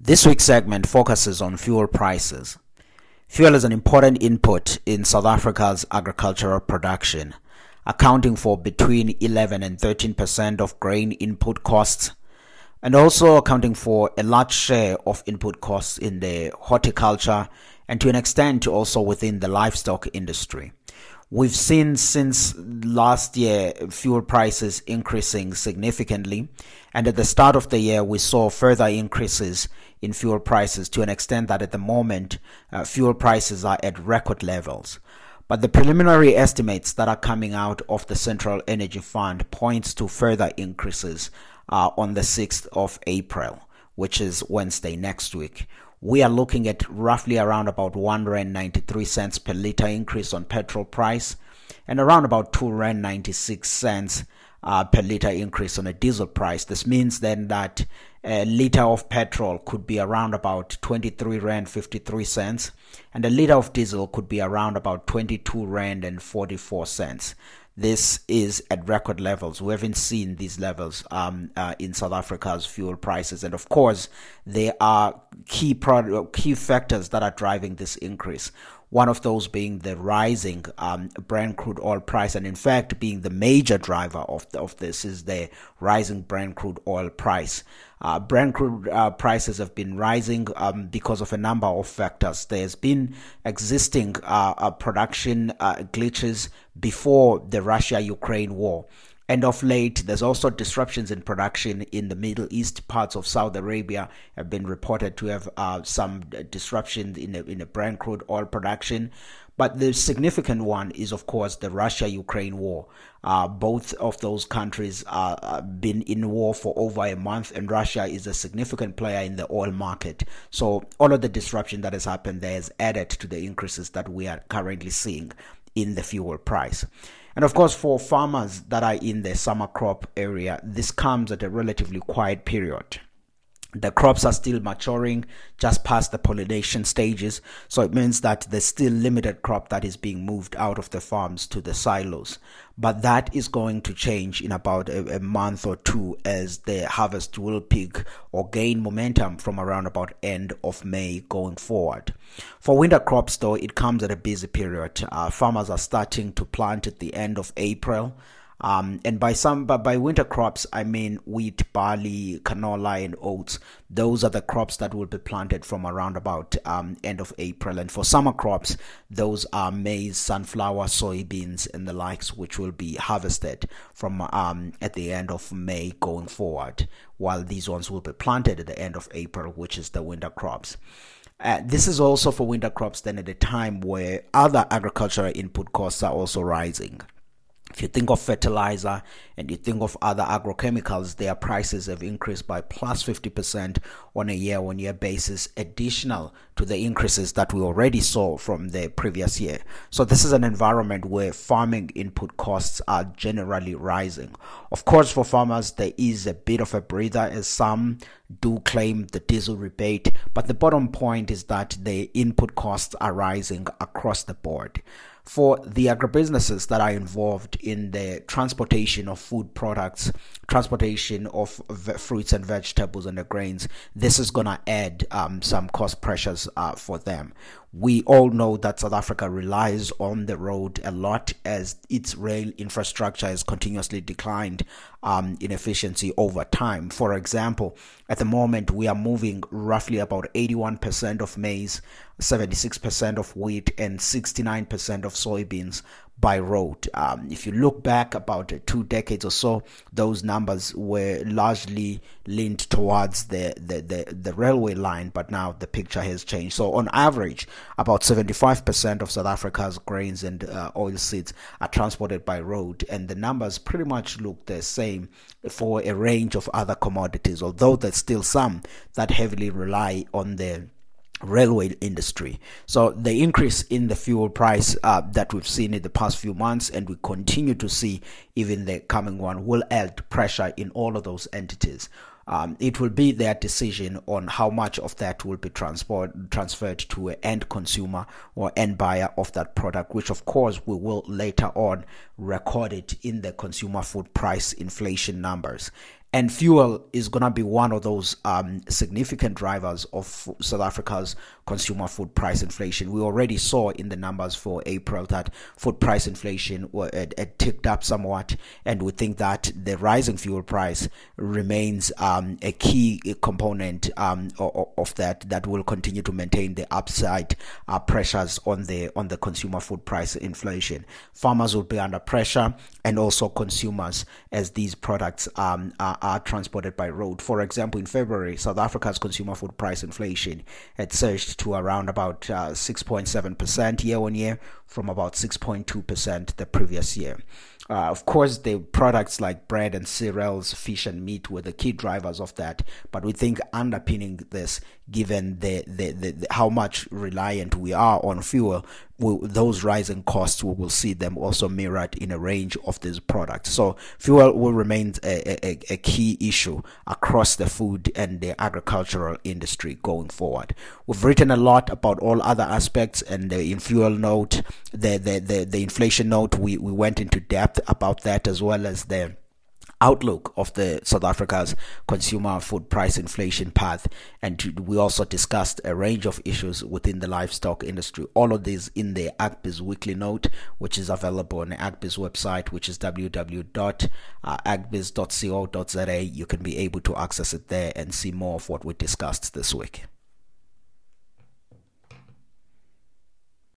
This week's segment focuses on fuel prices. Fuel is an important input in South Africa's agricultural production, accounting for between 11 and 13% of grain input costs, and also accounting for a large share of input costs in the horticulture and to an extent also within the livestock industry. We've seen since last year fuel prices increasing significantly, and at the start of the year we saw further increases in fuel prices to an extent that at the moment fuel prices are at record levels. But the preliminary estimates that are coming out of the Central Energy Fund points to further increases on the 6th of April, which is Wednesday next week. We are looking at roughly around about R1.93 per litre increase on petrol price and around about R2.96 per litre increase on a diesel price. This means then that a litre of petrol could be around about R23.53 and a litre of diesel could be around about R22.44. This is at record levels. We haven't seen these levels in South Africa's fuel prices. And of course, there are key factors that are driving this increase. One of those being the rising Brent crude oil price. And in fact, being the major driver of this is the rising Brent crude oil price. Brent crude prices have been rising because of a number of factors. There's been existing production glitches before the Russia-Ukraine war. And of late, there's also disruptions in production in the Middle East. Parts of Saudi Arabia have been reported to have some disruption in the Brent crude oil production. But the significant one is, of course, the Russia-Ukraine war. Both of those countries have been in war for over a month, and Russia is a significant player in the oil market. So all of the disruption that has happened there has added to the increases that we are currently seeing in the fuel price. And of course, for farmers that are in the summer crop area, this comes at a relatively quiet period. The crops are still maturing just past the pollination stages, so it means that there's still limited crop that is being moved out of the farms to the silos. But that is going to change in about a month or two, as the harvest will pick or gain momentum from around about end of May going forward. For winter crops, though, it comes at a busy period. Farmers are starting to plant at the end of April. And by winter crops, I mean wheat, barley, canola, and oats. Those are the crops that will be planted from around about end of April. And for summer crops, those are maize, sunflower, soybeans, and the likes, which will be harvested from at the end of May going forward, while these ones will be planted at the end of April, which is the winter crops. This is also for winter crops then at a time where other agricultural input costs are also rising. If you think of fertilizer and you think of other agrochemicals, their prices have increased by plus 50% on a year-on-year basis, additional to the increases that we already saw from the previous year. So this is an environment where farming input costs are generally rising. Of course, for farmers, there is a bit of a breather, as some do claim the diesel rebate. But the bottom point is that the input costs are rising across the board. For the agribusinesses that are involved in the transportation of food products, transportation of fruits and vegetables and the grains, this is going to add some cost pressures for them. We all know that South Africa relies on the road a lot, as its rail infrastructure has continuously declined in efficiency over time. For example, at the moment, we are moving roughly about 81% of maize, 76% of wheat, and 69% of soybeans by road. If you look back about 2 decades or so, those numbers were largely leaned towards the railway line, but now the picture has changed. So on average, about 75% of South Africa's grains and oilseeds are transported by road, and the numbers pretty much look the same for a range of other commodities, although there's still some that heavily rely on the railway industry. So the increase in the fuel price that we've seen in the past few months, and we continue to see even the coming one, will add pressure in all of those entities. It will be their decision on how much of that will be transferred to an end consumer or end buyer of that product, which of course we will later on record it in the consumer food price inflation numbers. And fuel is going to be one of those significant drivers of South Africa's consumer food price inflation. We already saw in the numbers for April that food price inflation ticked up somewhat, and we think that the rising fuel price remains a key component of that will continue to maintain the upside pressures on the consumer food price inflation. Farmers will be under pressure, and also consumers, as these products are transported by road. For example, in February, South Africa's consumer food price inflation had surged to around about 6.7% year on year, from about 6.2% the previous year. Of course, the products like bread and cereals, fish and meat were the key drivers of that. But we think underpinning this, given the how much reliant we are on fuel, those rising costs, we will see them also mirrored in a range of these products. So fuel will remain a key issue across the food and the agricultural industry going forward. We've written a lot about all other aspects, and in fuel note, the inflation note, we went into depth about that, as well as the outlook of the South Africa's consumer food price inflation path. And we also discussed a range of issues within the livestock industry. All of these in the Agbiz weekly note, which is available on the Agbiz website, which is www.agbiz.co.za. You can be able to access it there and see more of what we discussed this week.